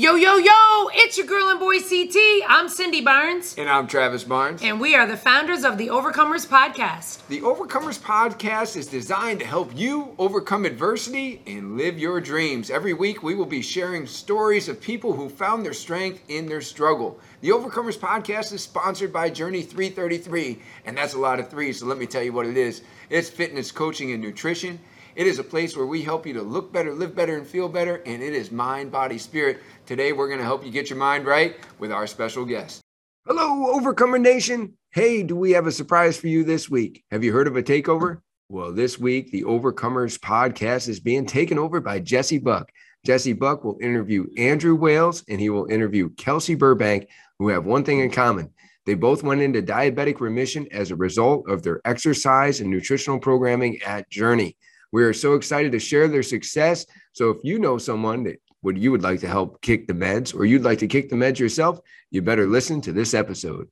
Yo, yo, yo, it's your girl and boy CT. I'm Cindy Barnes. And I'm Travis Barnes. And we are the founders of the Overcomers Podcast. The Overcomers Podcast is designed to help you overcome adversity and live your dreams. Every week we will be sharing stories of people who found their strength in their struggle. The Overcomers Podcast is sponsored by Journey 333, and that's a lot of threes, so let me tell you what it is. It's fitness, coaching, and nutrition. It is a place where we help you to look better, live better, and feel better, and it is mind, body, spirit. Today, we're going to help you get your mind right with our special guest. Hello, Overcomer Nation. Hey, do we have a surprise for you this week? Have you heard of a takeover? Well, this week, the Overcomers Podcast is being taken over by Jesse Buck. Jesse Buck will interview Andrew Wales, and he will interview Kelsey Burbank, who have one thing in common. They both went into diabetic remission as a result of their exercise and nutritional programming at Journey. We are so excited to share their success. So if you know someone that you would like to help kick the meds, or you'd like to kick the meds yourself, you better listen to this episode.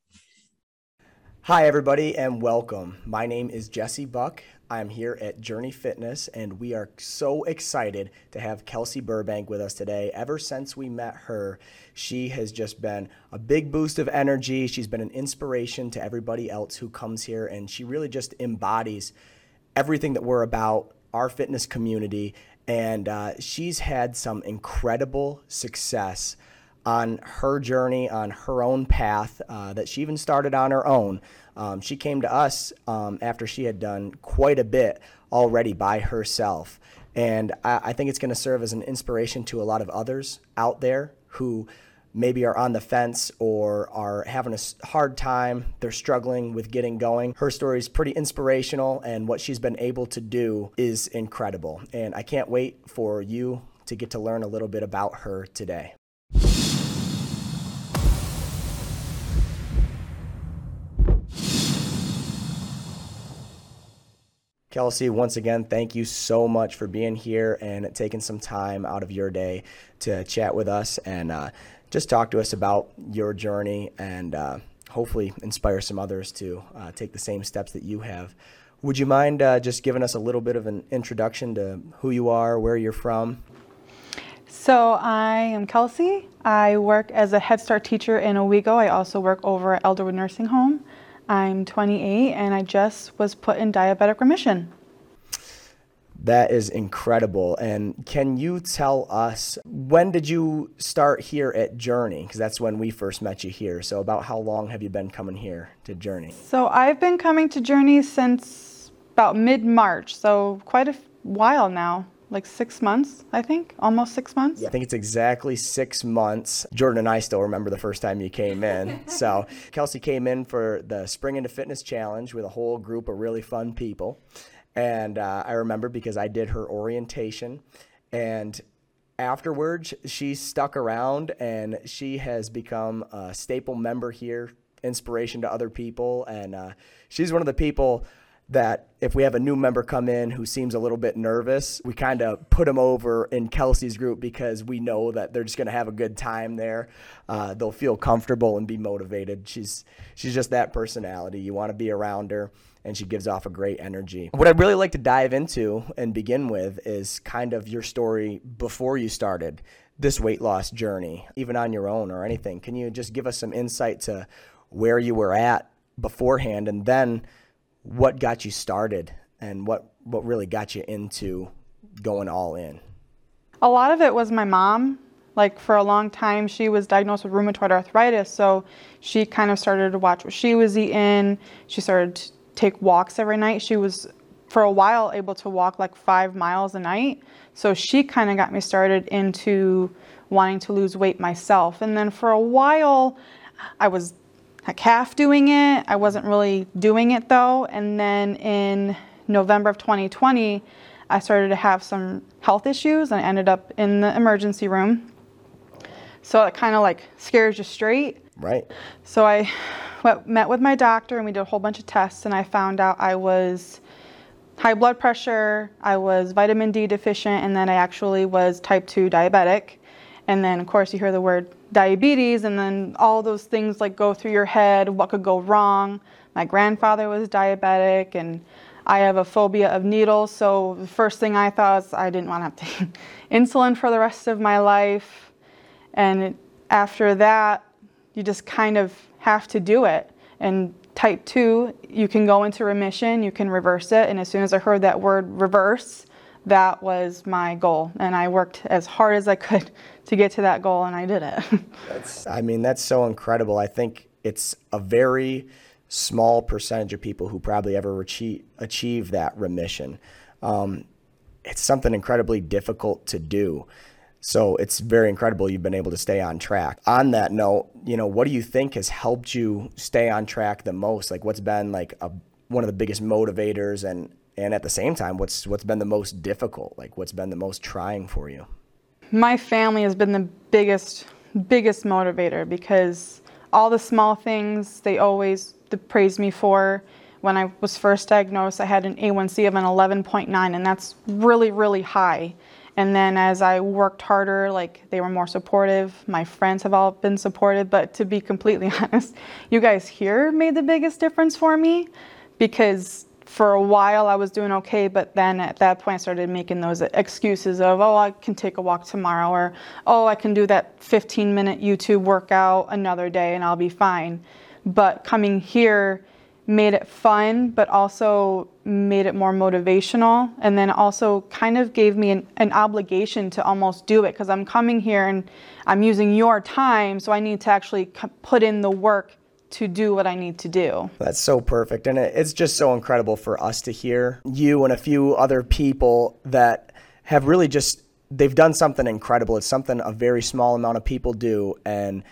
Hi, everybody, and welcome. My name is Jesse Buck. I'm here at Journey Fitness, and we are so excited to have Kelsey Burbank with us today. Ever since we met her, she has just been a big boost of energy. She's been an inspiration to everybody else who comes here, and she really just embodies everything that we're about, our fitness community, and she's had some incredible success on her journey, on her own path that she even started on her own. She came to us after she had done quite a bit already by herself, and I think it's going to serve as an inspiration to a lot of others out there who maybe are on the fence or are having a hard time. They're struggling with getting going. Her story is pretty inspirational, and what she's been able to do is incredible. And I can't wait for you to get to learn a little bit about her today. Kelsey, once again, thank you so much for being here and taking some time out of your day to chat with us and just talk to us about your journey and hopefully inspire some others to take the same steps that you have. Would you mind just giving us a little bit of an introduction to who you are, where you're from? So I am Kelsey. I work as a Head Start teacher in Owego. I also work over at Elderwood Nursing Home. I'm 28, and I just was put in diabetic remission. That is incredible. And can you tell us, when did you start here at Journey? Because that's when we first met you here. So about how long have you been coming here to Journey? So I've been coming to Journey since about mid-March, so quite a while now. Like 6 months, I think, almost 6 months. Yeah, I think it's exactly 6 months. Jordan and I still remember the first time you came in. So Kelsey came in for the Spring into Fitness Challenge with a whole group of really fun people. And I remember because I did her orientation, and afterwards she stuck around and she has become a staple member here, inspiration to other people. And she's one of the people that if we have a new member come in who seems a little bit nervous, we kind of put them over in Kelsey's group because we know that they're just going to have a good time there. They'll feel comfortable and be motivated. She's just that personality. You want to be around her, and she gives off a great energy. What I'd really like to dive into and begin with is kind of your story before you started this weight loss journey, even on your own or anything. Can you just give us some insight to where you were at beforehand, and then what got you started and what really got you into going all in? A lot of it was my mom. Like for a long time, she was diagnosed with rheumatoid arthritis. So she kind of started to watch what she was eating. She started to take walks every night. She was, for a while, able to walk like 5 miles a night. So she kind of got me started into wanting to lose weight myself. And then for a while, I was half doing it. I wasn't really doing it though. And then in November of 2020, I started to have some health issues and I ended up in the emergency room. So it kind of like scares you straight. Right. So I met with my doctor and we did a whole bunch of tests, and I found out I was high blood pressure, I was vitamin D deficient, and then I actually was type 2 diabetic. And then of course you hear the word diabetes, and then all those things like go through your head, what could go wrong. My grandfather was diabetic, and I have a phobia of needles, so the first thing I thought was I didn't want to have to take insulin for the rest of my life. And after that, you just kind of have to do it. And type 2, you can go into remission, you can reverse it. And as soon as I heard that word reverse, that was my goal. And I worked as hard as I could to get to that goal, and I did it. That's so incredible. I think it's a very small percentage of people who probably ever achieve that remission. It's something incredibly difficult to do. So it's very incredible you've been able to stay on track. On that note, what do you think has helped you stay on track the most? Like, what's been one of the biggest motivators, and at the same time, what's been the most difficult? Like, what's been the most trying for you? My family has been the biggest motivator, because all the small things they always praise me for. When I was first diagnosed, I had an A1C of an 11.9, and that's really, really high. And then as I worked harder, they were more supportive. My friends have all been supportive. But to be completely honest, you guys here made the biggest difference for me, because for a while I was doing okay. But then at that point, I started making those excuses of, I can take a walk tomorrow, or, I can do that 15-minute YouTube workout another day and I'll be fine. But coming here made it fun, but also made it more motivational, and then also kind of gave me an obligation to almost do it, because I'm coming here and I'm using your time, so I need to actually put in the work to do what I need to do. That's so perfect, and it's just so incredible for us to hear you and a few other people that have really just, they've done something incredible. It's something a very small amount of people do, and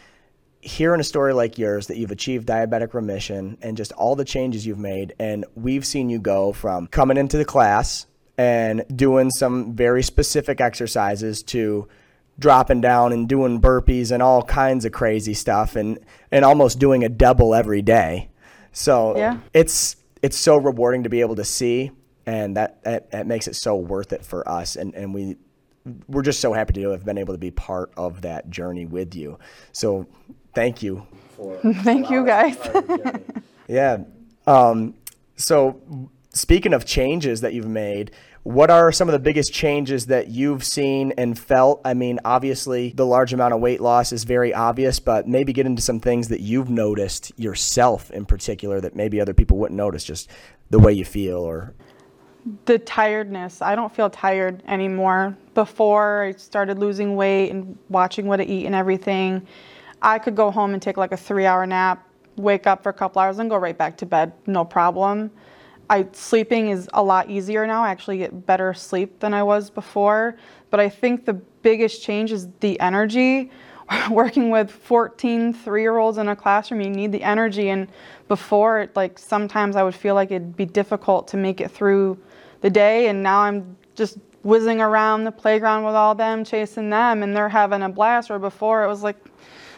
hearing a story like yours, that you've achieved diabetic remission and just all the changes you've made. And we've seen you go from coming into the class and doing some very specific exercises to dropping down and doing burpees and all kinds of crazy stuff, and almost doing a double every day. So yeah, it's so rewarding to be able to see, and that makes it so worth it for us. And we're just so happy to have been able to be part of that journey with you. So thank you. Thank you, guys. Yeah. So speaking of changes that you've made, what are some of the biggest changes that you've seen and felt? I mean, obviously the large amount of weight loss is very obvious, but maybe get into some things that you've noticed yourself in particular that maybe other people wouldn't notice, just the way you feel or... The tiredness. I don't feel tired anymore. Before I started losing weight and watching what I eat and everything, I could go home and take a 3-hour nap, wake up for a couple hours and go right back to bed, no problem. Sleeping is a lot easier now. I actually get better sleep than I was before. But I think the biggest change is the energy. Working with 14 three-year-olds in a classroom, you need the energy. And before, sometimes I would feel like it'd be difficult to make it through the day. And now I'm just whizzing around the playground with all them, chasing them, and they're having a blast. Or before, it was like,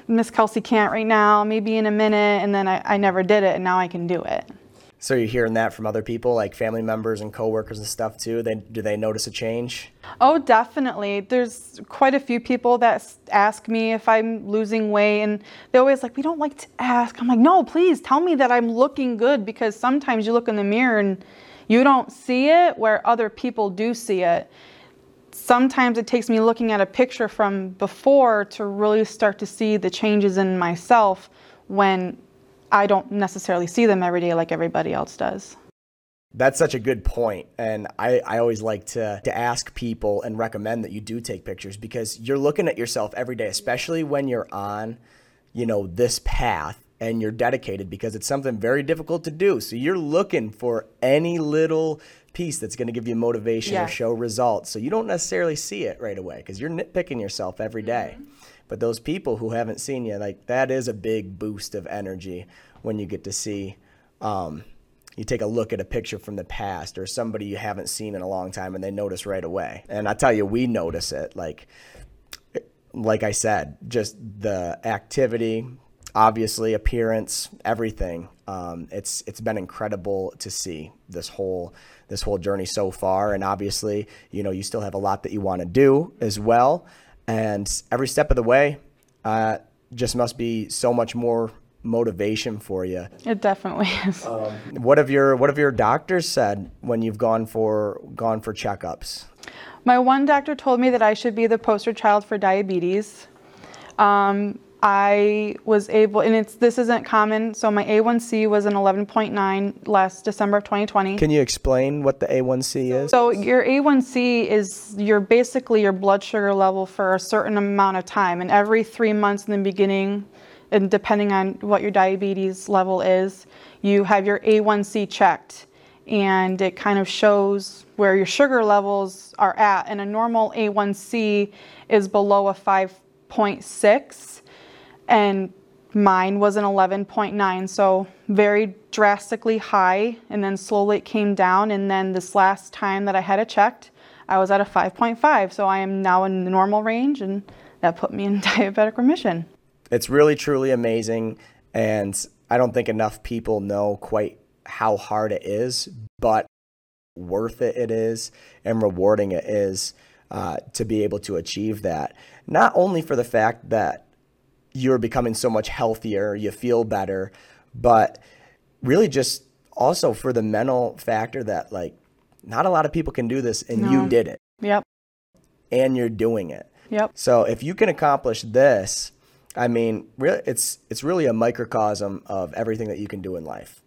Miss Kelsey can't right now, maybe in a minute. And then I never did it, and now I can do it. So you're hearing that from other people, like family members and coworkers and stuff too? Do they notice a change? Oh, definitely. There's quite a few people that ask me if I'm losing weight, and they're always like, we don't like to ask. I'm like, no, please tell me that I'm looking good, because sometimes you look in the mirror and you don't see it where other people do see it. Sometimes it takes me looking at a picture from before to really start to see the changes in myself, when I don't necessarily see them every day like everybody else does. That's such a good point. And I always like to ask people and recommend that you do take pictures, because you're looking at yourself every day, especially when you're on, this path and you're dedicated, because it's something very difficult to do. So you're looking for any little piece that's going to give you motivation or show results. So you don't necessarily see it right away, because you're nitpicking yourself every day. Mm-hmm. But those people who haven't seen you, that is a big boost of energy when you get to see, you take a look at a picture from the past or somebody you haven't seen in a long time, and they notice right away. And I tell you, we notice it. Like I said, just the activity, obviously appearance, everything. It's been incredible to see this whole journey so far. And obviously, you still have a lot that you want to do as well. And every step of the way just must be so much more motivation for you. It definitely is. What have your doctors said when you've gone for checkups? My one doctor told me that I should be the poster child for diabetes. I was able, and this isn't common, so my A1C was an 11.9 last December of 2020. Can you explain what the A1C is? So your A1C is basically your blood sugar level for a certain amount of time, and every 3 months in the beginning, and depending on what your diabetes level is, you have your A1C checked, and it kind of shows where your sugar levels are at, and a normal A1C is below a 5.6. And mine was an 11.9, so very drastically high, and then slowly it came down, and then this last time that I had it checked, I was at a 5.5, so I am now in the normal range, and that put me in diabetic remission. It's really, truly amazing, and I don't think enough people know quite how hard it is, but worth it is, and rewarding it is to be able to achieve that. Not only for the fact that you're becoming so much healthier, you feel better, but really just also for the mental factor that, like, not a lot of people can do this, and you did it. Yep. And you're doing it. Yep. So if you can accomplish this, I mean, really, it's really a microcosm of everything that you can do in life.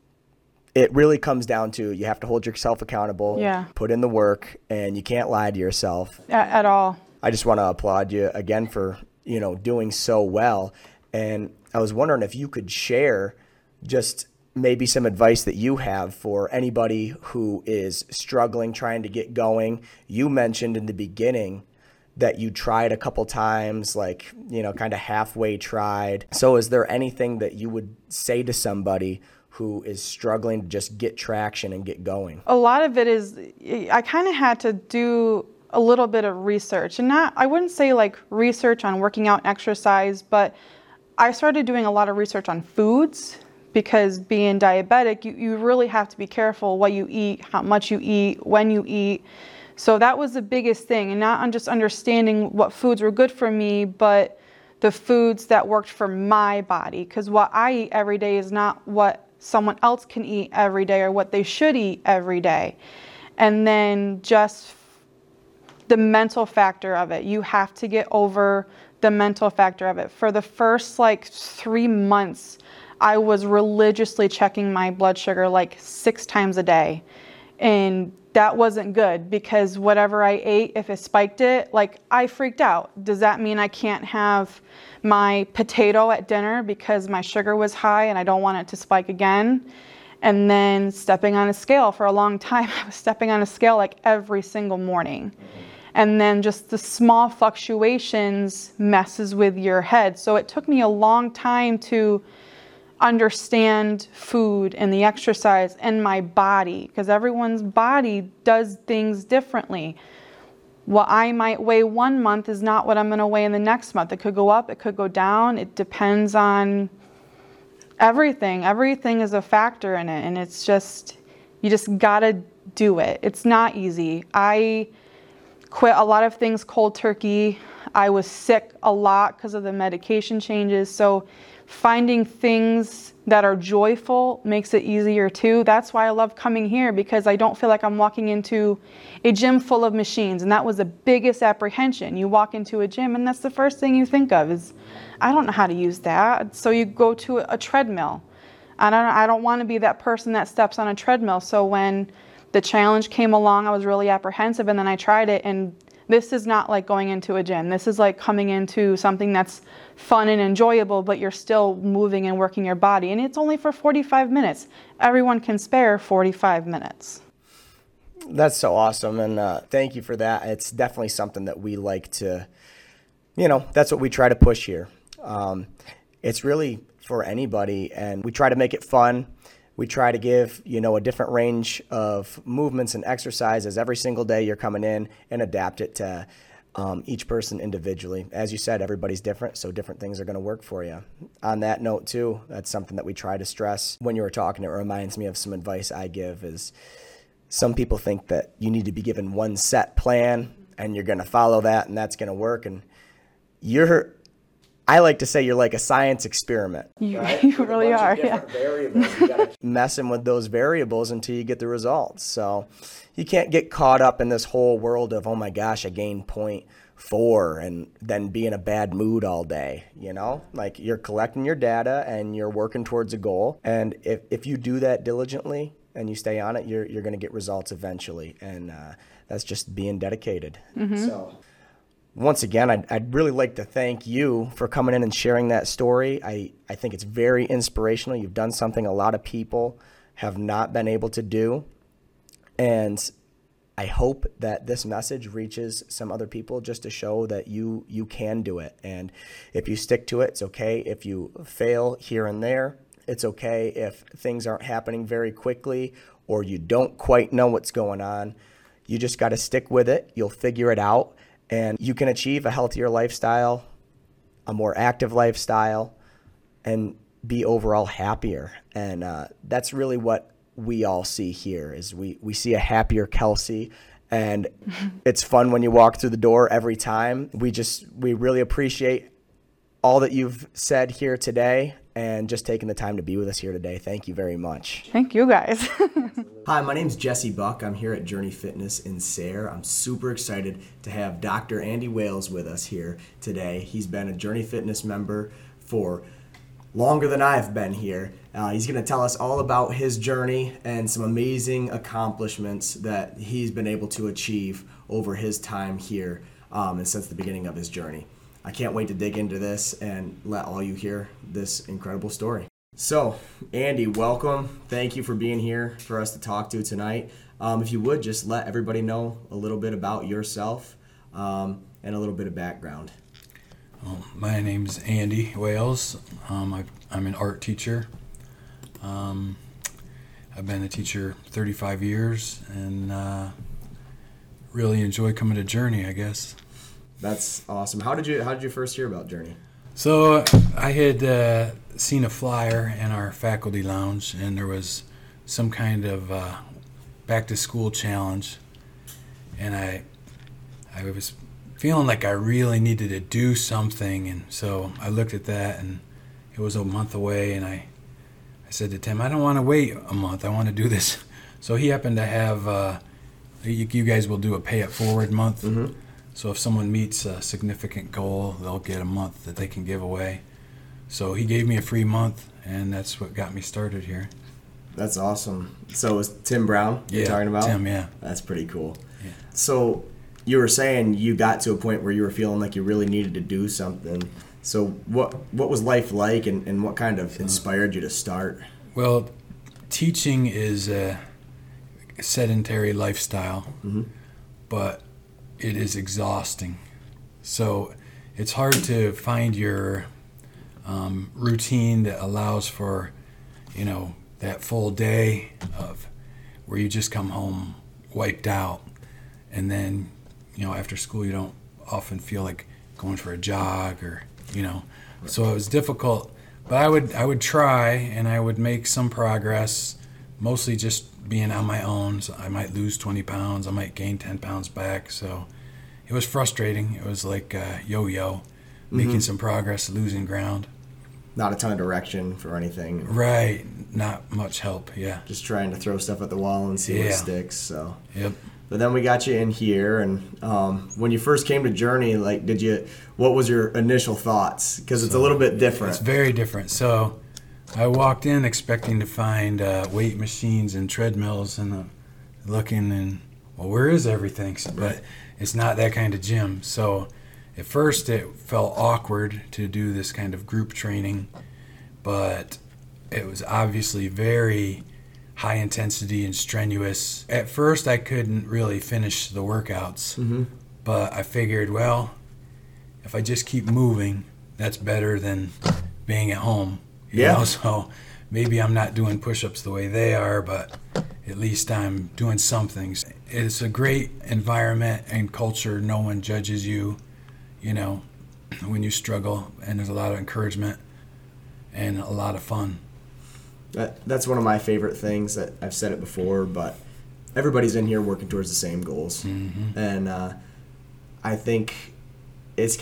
It really comes down to, you have to hold yourself accountable, put in the work, and you can't lie to yourself. At all. I just want to applaud you again for doing so well. And I was wondering if you could share just maybe some advice that you have for anybody who is struggling, trying to get going. You mentioned in the beginning that you tried a couple times, like, kind of halfway tried. So is there anything that you would say to somebody who is struggling to just get traction and get going? A lot of it is, I kind of had to do a little bit of research, and I wouldn't say like research on working out and exercise, but I started doing a lot of research on foods, because being diabetic, you really have to be careful what you eat, how much you eat, when you eat. So that was the biggest thing, and not just understanding what foods were good for me, but the foods that worked for my body, because what I eat every day is not what someone else can eat every day or what they should eat every day. And then just the mental factor of it. You have to get over the mental factor of it. For the first 3 months, I was religiously checking my blood sugar 6 times a day. And that wasn't good, because whatever I ate, if it spiked it, I freaked out. Does that mean I can't have my potato at dinner because my sugar was high and I don't want it to spike again? And then stepping on a scale for a long time. I was stepping on a scale every single morning. And then just the small fluctuations messes with your head. So it took me a long time to understand food and the exercise and my body, because everyone's body does things differently. What I might weigh one month is not what I'm going to weigh in the next month. It could go up, it could go down. It depends on everything. Everything is a factor in it, and it's just, you just gotta do it. It's not easy. I quit a lot of things cold turkey. I was sick a lot because of the medication changes. So finding things that are joyful makes it easier too. That's why I love coming here, because I don't feel like I'm walking into a gym full of machines. And that was the biggest apprehension. You walk into a gym and that's the first thing you think of is, I don't know how to use that. So you go to a treadmill. I don't want to be that person that steps on a treadmill. So when the challenge came along, I was really apprehensive, and then I tried it, and this is not like going into a gym. This is like coming into something that's fun and enjoyable, but you're still moving and working your body, and it's only for 45 minutes. Everyone can spare 45 minutes. That's so awesome, and thank you for that. It's definitely something that we like to, that's what we try to push here. It's really for anybody, and we try to make it fun. We try to give, a different range of movements and exercises every single day you're coming in, and adapt it to each person individually. As you said, everybody's different, so different things are going to work for you. On that note, too, that's something that we try to stress. When you were talking, it reminds me of some advice I give is some people think that you need to be given one set plan and you're going to follow that and that's going to work. And I like to say you're like a science experiment. Right? You really are. Variables. You gotta keep messing with those variables until you get the results. So you can't get caught up in this whole world of, oh my gosh, I gained 0.4 4 and then be in a bad mood all day, you know? Like, you're collecting your data and you're working towards a goal. And if you do that diligently and you stay on it, you're going to get results eventually. And that's just being dedicated. Mm-hmm. So once again, I'd really like to thank you for coming in and sharing that story. I think it's very inspirational. You've done something a lot of people have not been able to do. And I hope that this message reaches some other people just to show that you can do it. And if you stick to it, it's okay. If you fail here and there, it's okay. If things aren't happening very quickly or you don't quite know what's going on, you just got to stick with it. You'll figure it out, and you can achieve a healthier lifestyle, a more active lifestyle, and be overall happier. And that's really what we all see here is we see a happier Kelsey, and it's fun when you walk through the door every time. We really appreciate all that you've said here today and just taking the time to be with us here today. Thank you very much. Thank you guys. Hi, my name's Jesse Buck. I'm here at Journey Fitness in Sayre. I'm super excited to have Dr. Andy Wales with us here today. He's been a Journey Fitness member for longer than I've been here. He's going to tell us all about his journey and some amazing accomplishments that he's been able to achieve over his time here and since the beginning of his journey. I can't wait to dig into this and let all you hear this incredible story. So, Andy, welcome. Thank you for being here for us to talk to tonight. If you would, just let everybody know a little bit about yourself and a little bit of background. My name's Andy Wales. I'm an art teacher. I've been a teacher 35 years and really enjoy coming to Journey, I guess. That's awesome. How did you first hear about Journey? So I had seen a flyer in our faculty lounge, and there was some kind of back-to-school challenge, and I was feeling like I really needed to do something, and so I looked at that, and it was a month away, and I said to Tim, I don't want to wait a month, I want to do this. So he happened to have, you guys will do a pay it forward month, mm-hmm. So if someone meets a significant goal, they'll get a month that they can give away. So he gave me a free month, and that's what got me started here. That's awesome. So it was Tim Brown you're talking about? Tim, yeah. That's pretty cool. Yeah. So you were saying you got to a point where you were feeling like you really needed to do something. So what was life like, and what kind of inspired you to start? Well, teaching is a sedentary lifestyle, mm-hmm. but it is exhausting. So it's hard to find your routine that allows for, that full day of where you just come home wiped out, and then after school, you don't often feel like going for a jog or, So it was difficult. But I would try, and I would make some progress, mostly just being on my own. So I might lose 20 pounds. I might gain 10 pounds back. So it was frustrating. It was like yo-yo, making mm-hmm. some progress, losing ground. Not a ton of direction for anything. Right. Not much help, yeah. Just trying to throw stuff at the wall and see what sticks. So. Yep. But then we got you in here, and when you first came to Journey, what was your initial thoughts? Because it's a little bit different. It's very different. So I walked in expecting to find weight machines and treadmills, and looking and, where is everything? But it's not that kind of gym. So at first it felt awkward to do this kind of group training, but it was obviously very high intensity and strenuous. At first, I couldn't really finish the workouts, mm-hmm. but I figured, if I just keep moving, that's better than being at home. You know? So maybe I'm not doing push-ups the way they are, but at least I'm doing something. It's a great environment and culture. No one judges you, when you struggle, and there's a lot of encouragement and a lot of fun. That's one of my favorite things. That I've said it before, but everybody's in here working towards the same goals. Mm-hmm. And I think it's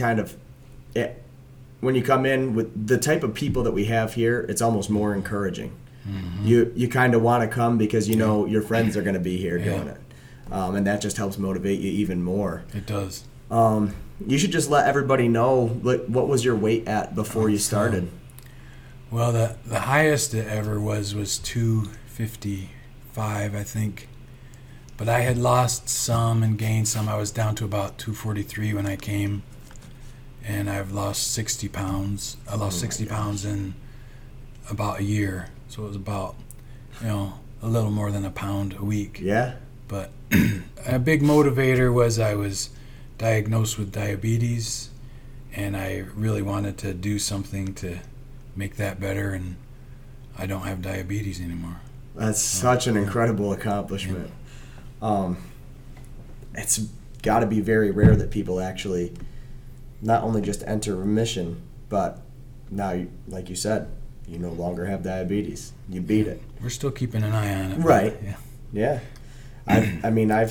when you come in with the type of people that we have here, it's almost more encouraging. Mm-hmm. You kind of want to come because your friends are going to be here doing it. And that just helps motivate you even more. It does. You should just let everybody know, like, what was your weight at before you started? Well, the highest it ever was 255, I think. But I had lost some and gained some. I was down to about 243 when I came, and I've lost 60 pounds. I lost 60 pounds in about a year, so it was about, you know, a little more than a pound a week. Yeah. But a big motivator was I was diagnosed with diabetes, and I really wanted to do something to make that better, and I don't have diabetes anymore. That's such an incredible accomplishment. Yeah. It's got to be very rare that people actually not only just enter remission, but now, like you said, you no longer have diabetes. You beat it. We're still keeping an eye on it. Right. Yeah. I mean, I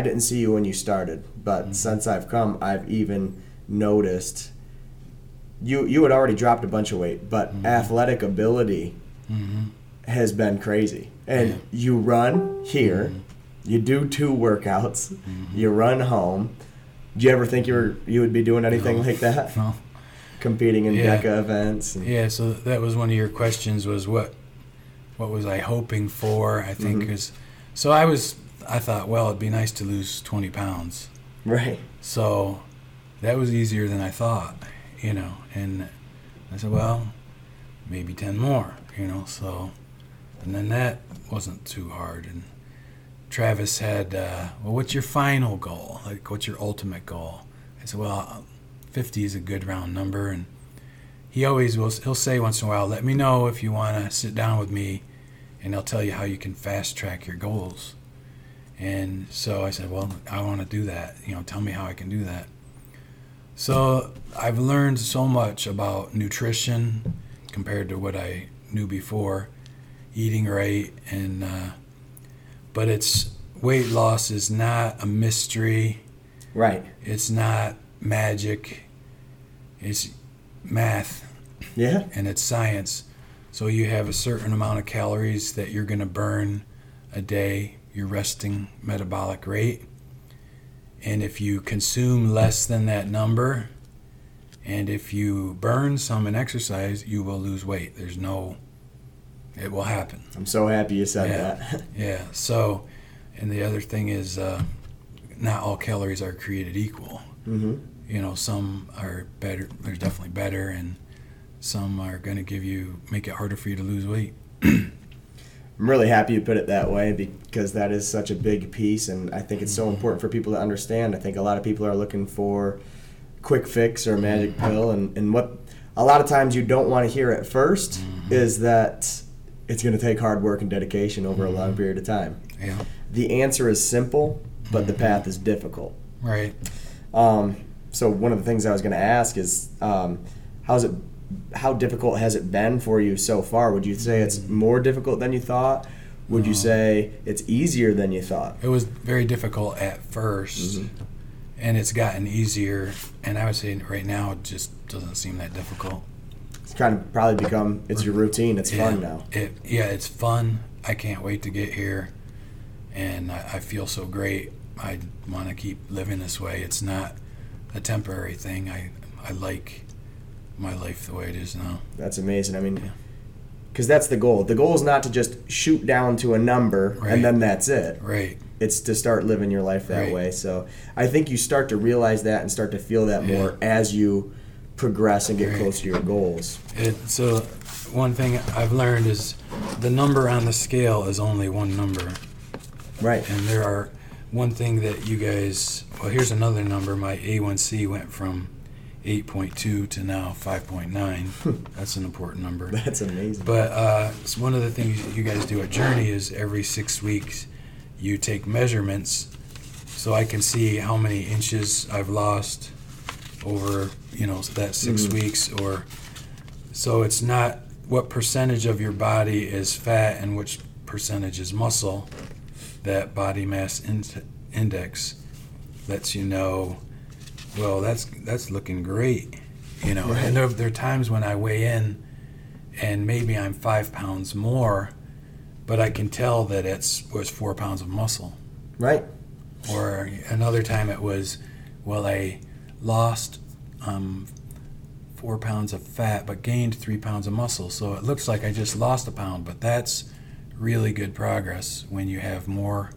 didn't see you when you started, but since I've come, I've even noticed you had already dropped a bunch of weight, but athletic ability has been crazy. And you run here, you do 2 workouts, you run home. Did you ever think you would be doing anything like that? No. Competing in DECA events. So that was one of your questions, was what was I hoping for, I think. So I thought, well, it'd be nice to lose 20 pounds. Right. So that was easier than I thought, you know. And I said, well, maybe 10 more, you know. So, and then that wasn't too hard. And Travis had, well, what's your final goal? Like, what's your ultimate goal? I said, well, 50 is a good round number. And he always will, he'll say once in a while, let me know if you want to sit down with me, and I'll tell you how you can fast track your goals. And so I said, well, I want to do that. You know, tell me how I can do that. So I've learned so much about nutrition compared to what I knew before, eating right, and but it's weight loss is not a mystery. Right. It's not magic. It's math. Yeah. And it's science. So you have a certain amount of calories that you're going to burn a day, your resting metabolic rate. And if you consume less than that number, and if you burn some in exercise, you will lose weight. It will happen. I'm so happy you said that. So, and the other thing is not all calories are created equal. You know, some are better, they're definitely better, and some are going to make it harder for you to lose weight. I'm really happy you put it that way, because that is such a big piece, and I think it's so important for people to understand. I think a lot of people are looking for quick fix or a magic pill, and what a lot of times you don't want to hear at first is that it's going to take hard work and dedication over a long period of time. Yeah. The answer is simple, but the path is difficult. Right. So one of the things I was going to ask is, how difficult has it been for you so far? Would you say it's more difficult than you thought? Would you say it's easier than you thought? It was very difficult at first, and it's gotten easier. And I would say right now it just doesn't seem that difficult. It's kind of probably become, it's your routine. It's fun now. It's fun. I can't wait to get here. And I feel so great. I want to keep living this way. It's not a temporary thing. I like my life the way it is now. That's amazing. I mean, because that's the goal. The goal is not to just shoot down to a number and then that's it. Right. It's to start living your life that way. So I think you start to realize that and start to feel that more as you progress and get close to your goals. So one thing I've learned is the number on the scale is only one number. Right. And there are one thing that you guys, well, here's another number. My A1C went from 8.2 to now 5.9. That's an important number. That's amazing. But it's one of the things you guys do at Journey is every 6 weeks you take measurements, so I can see how many inches I've lost over, you know, that 6 weeks. Or so it's not what percentage of your body is fat and which percentage is muscle. That body mass index lets you know, well, that's looking great, you know. Right. And there are times when I weigh in and maybe I'm 5 pounds more, but I can tell that it was 4 pounds of muscle. Right. Or another time it was Well, I lost 4 pounds of fat, but gained 3 pounds of muscle. So it looks like I just lost a pound, but that's really good progress when you have more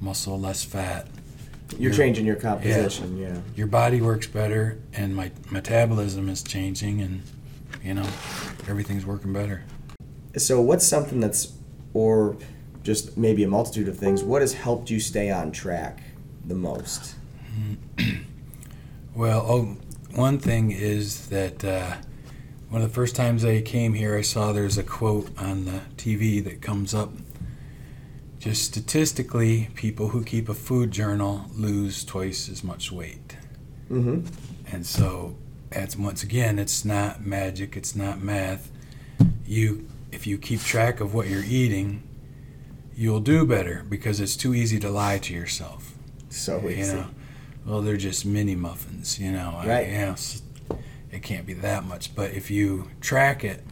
muscle, less fat. You're changing your composition, yeah. Your body works better, and my metabolism is changing, and, you know, everything's working better. So what's something that's, or just maybe a multitude of things, what has helped you stay on track the most? Well, one thing is that one of the first times I came here, I saw there's a quote on the TV that comes up. Just statistically, people who keep a food journal lose twice as much weight. Mm-hmm. And so, that's, once again, it's not magic, it's not math. If you keep track of what you're eating, you'll do better, because it's too easy to lie to yourself. So easy. You know? Well, they're just mini muffins, you know. Right. It can't be that much. But if you track it,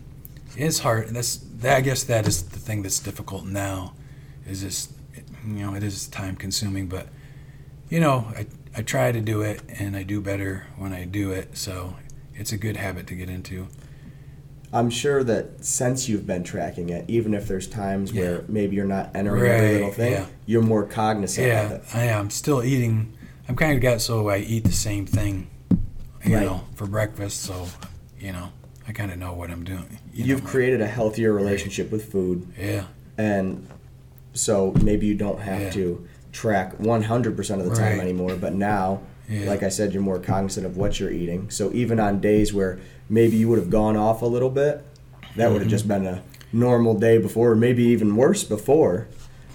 it's hard. I guess that is the thing that's difficult now. It is time consuming, but you know, I try to do it, and I do better when I do it, so it's a good habit to get into. I'm sure that since you've been tracking it, even if there's times where maybe you're not entering every little thing, you're more cognizant of it. Yeah, I am. Still eating. I'm kind of got so I eat the same thing, you know, for breakfast, so, you know, I kind of know what I'm doing. You've created a healthier relationship with food. Yeah. And so maybe you don't have to track 100% of the time anymore, but now, like I said, you're more cognizant of what you're eating. So even on days where maybe you would have gone off a little bit, that would have just been a normal day before, or maybe even worse before,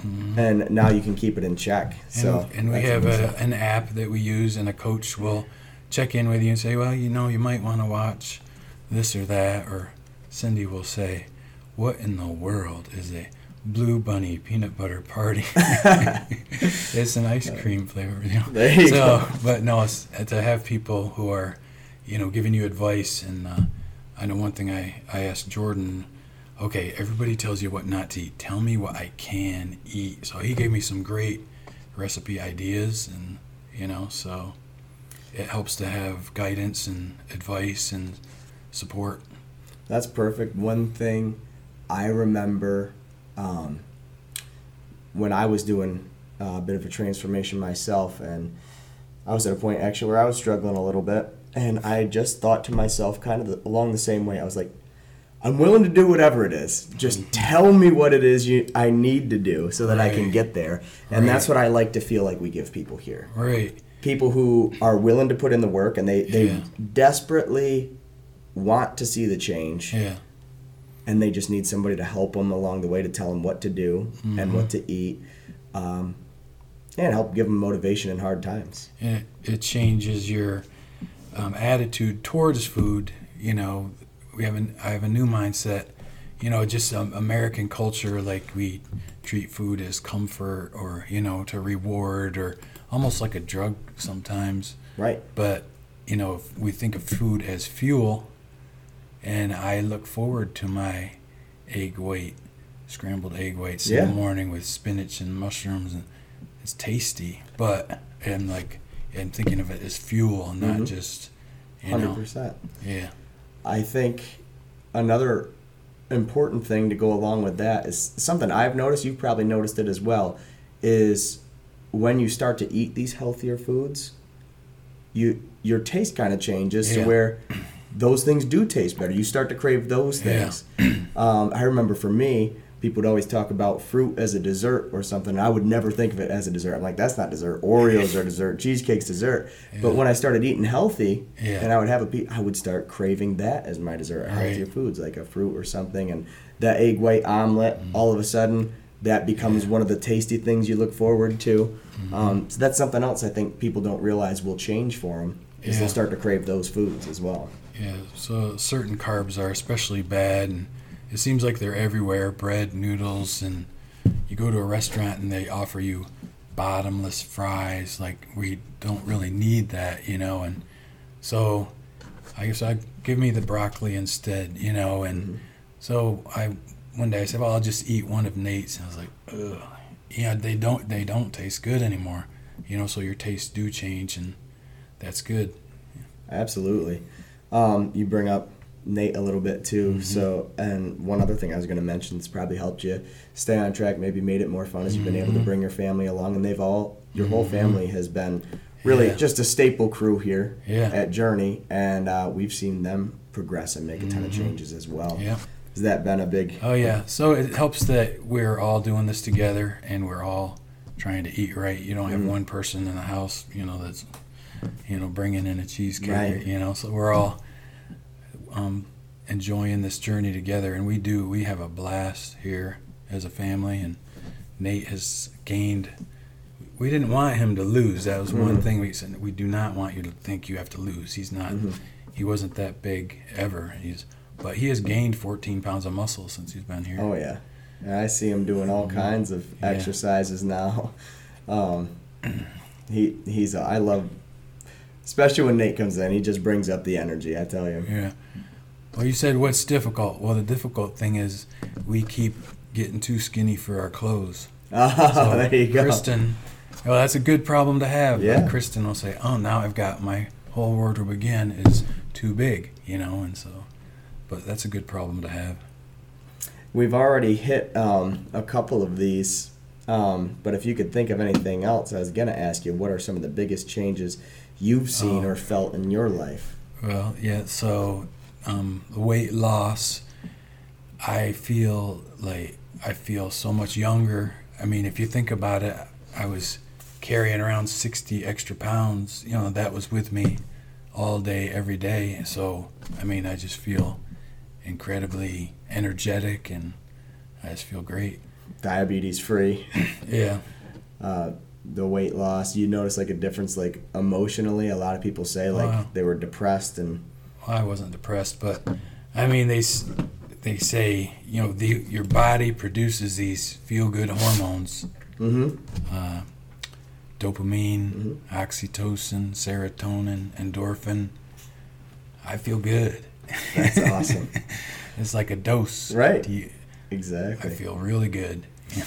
and now you can keep it in check. And we have an app that we use, and a coach will check in with you and say, well, you know, you might want to watch this or that, or Cindy will say, what in the world is a Blue Bunny peanut butter party? It's an ice cream flavor, you know. There you go. But no, to have people who are, you know, giving you advice. And I know one thing I asked Jordan, okay, everybody tells you what not to eat, tell me what I can eat. So he gave me some great recipe ideas, and you know, so it helps to have guidance and advice and support. That's perfect. One thing I remember when I was doing a bit of a transformation myself, and I was at a point actually where I was struggling a little bit, and I just thought to myself kind of along the same way. I was like, I'm willing to do whatever it is. Just tell me what it is I need to do so that I can get there. And that's what I like to feel like we give people here. Right. People who are willing to put in the work, and they desperately want to see the change. Yeah. And they just need somebody to help them along the way, to tell them what to do and what to eat, and help give them motivation in hard times. And it changes your attitude towards food. You know, I have a new mindset. You know, just American culture, like we treat food as comfort, or, you know, to reward, or almost like a drug sometimes. Right. But, you know, if we think of food as fuel. And I look forward to my scrambled egg whites in the morning with spinach and mushrooms, and it's tasty. But I'm thinking of it as fuel, not just, you 100%. Know. 100%. Yeah. I think another important thing to go along with that is something I've noticed, you've probably noticed it as well, is when you start to eat these healthier foods, your taste kind of changes to where those things do taste better. You start to crave those things. Yeah. I remember for me, people would always talk about fruit as a dessert or something, and I would never think of it as a dessert. I'm like, that's not dessert. Oreos are dessert. Cheesecake's dessert. Yeah. But when I started eating healthy, and I would have I would start craving that as my dessert, healthier foods, like a fruit or something. And that egg white omelet, all of a sudden, that becomes one of the tasty things you look forward to. Mm-hmm. So that's something else I think people don't realize will change for them, is they'll start to crave those foods as well. Yeah, so certain carbs are especially bad, and it seems like they're everywhere. Bread, noodles, and you go to a restaurant and they offer you bottomless fries. Like, we don't really need that, you know. And so I guess give me the broccoli instead, you know. And so one day I said, well, I'll just eat one of Nate's. And I was like, ugh. Yeah, they don't taste good anymore, you know. So your tastes do change, and That's good. Absolutely. You bring up Nate a little bit too. Mm-hmm. So, and one other thing I was going to mention that's probably helped you stay on track, maybe made it more fun, is you've been able to bring your family along, and they've all, your whole family has been really just a staple crew here at Journey, and we've seen them progress and make a ton of changes as well. Yeah. Has that been a big... Oh, yeah. So it helps that we're all doing this together and we're all trying to eat right. You don't have one person in the house, you know, that's, you know, bringing in a cheesecake, right. You know. So we're all enjoying this journey together, and we do. We have a blast here as a family, and Nate has gained... We didn't want him to lose. That was one thing we said. We do not want you to think you have to lose. He's not... He wasn't that big ever. But he has gained 14 pounds of muscle since he's been here. Oh, yeah. I see him doing all kinds of exercises now. I love, especially when Nate comes in, he just brings up the energy, I tell you. Yeah. Well, you said what's difficult? Well, the difficult thing is we keep getting too skinny for our clothes. Oh, so there you go. Kristen, well, that's a good problem to have. Yeah. Like Kristen will say, oh, now I've got my whole wardrobe again is too big, you know, and so... But that's a good problem to have. We've already hit a couple of these, but if you could think of anything else, I was going to ask you, what are some of the biggest changes you've seen or felt in your life? Well, yeah, so weight loss, I feel so much younger. I mean, if you think about it, I was carrying around 60 extra pounds. You know, that was with me all day, every day. So, I mean, I just feel... incredibly energetic, and I just feel great. Diabetes free. Yeah. The weight loss, you notice like a difference like emotionally? A lot of people say like they were depressed and... Well, I wasn't depressed, but I mean they say, you know, your body produces these feel-good hormones. Dopamine, oxytocin, serotonin, endorphin. I feel good. That's awesome. It's like a dose. Right. Exactly. I feel really good. Yeah.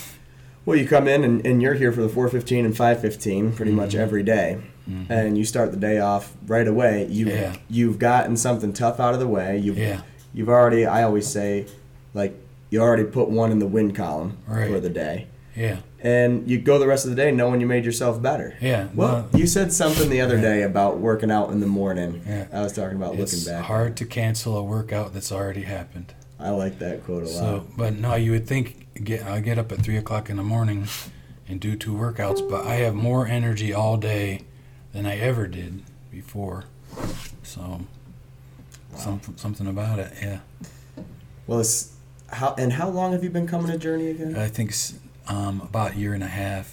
Well, you come in and you're here for the 4:15 and 5:15 pretty much every day. And you start the day off right away. You've gotten something tough out of the way. You've already, I always say, like, you already put one in the win column for the day. Yeah. And you go the rest of the day knowing you made yourself better. Yeah. Well, you said something the other day about working out in the morning. Yeah. I was talking about looking back. It's hard to cancel a workout that's already happened. I like that quote a lot. So, but no, you would think I get up at 3 o'clock in the morning and do 2 workouts, but I have more energy all day than I ever did before. So, something about it, yeah. Well, how long have you been coming to Journey again? I think... about a year and a half.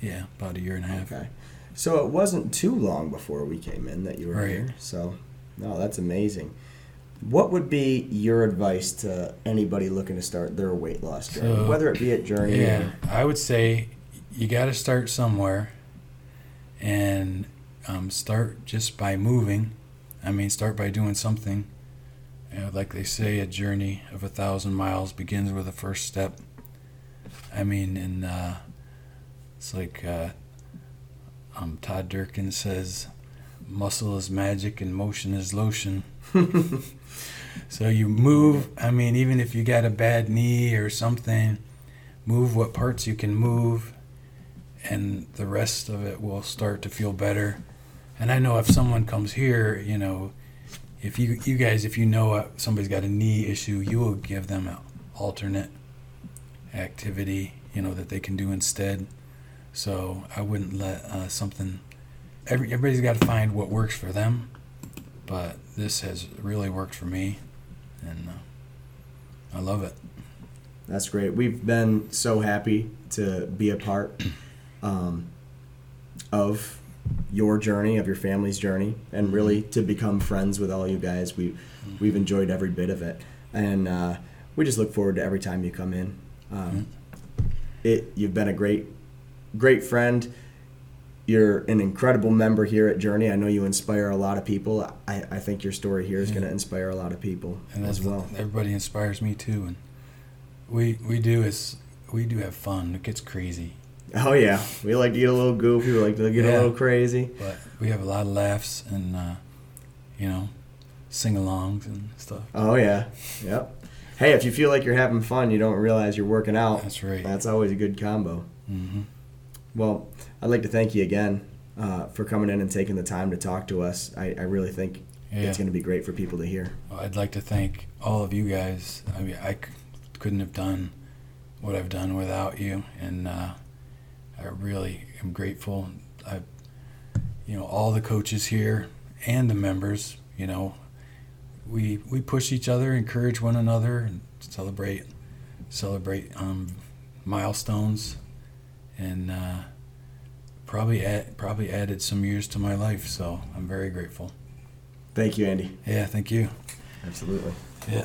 Yeah, about a year and a half. Okay. So it wasn't too long before we came in that you were here. So, no, that's amazing. What would be your advice to anybody looking to start their weight loss journey, whether it be at Journey? Yeah, I would say you got to start somewhere, and start just by moving. I mean, start by doing something. Like they say, a journey of 1,000 miles begins with the first step. I mean, and it's like Todd Durkin says, muscle is magic and motion is lotion. So you move. I mean, even if you got a bad knee or something, move what parts you can move, and the rest of it will start to feel better. And I know if someone comes here, you know, if you guys, if you know somebody's got a knee issue, you will give them an alternate activity, you know, that they can do instead. So I wouldn't let everybody's got to find what works for them, but this has really worked for me, and I love it. That's great. We've been so happy to be a part of your journey, of your family's journey, and really to become friends with all you guys. We've enjoyed every bit of it, and we just look forward to every time you come in. You've been a great friend. You're an incredible member here at Journey. I know you inspire a lot of people. I think your story here is going to inspire a lot of people as well. Everybody inspires me too, and we do have fun. It gets crazy. Oh, yeah. We like to get a little goofy. We like to get a little crazy. But we have a lot of laughs and, you know, sing-alongs and stuff. Oh, yeah. Yep. Hey, if you feel like you're having fun, you don't realize you're working out. That's right. That's always a good combo. Mm-hmm. Well, I'd like to thank you again for coming in and taking the time to talk to us. I really think it's going to be great for people to hear. Well, I'd like to thank all of you guys. I mean, I couldn't have done what I've done without you, and I really am grateful. All the coaches here and the members, you know, we push each other, encourage one another, and celebrate milestones, and probably added some years to my life, so I'm very grateful. Thank you, Andy. Yeah, thank you. Absolutely. Yeah.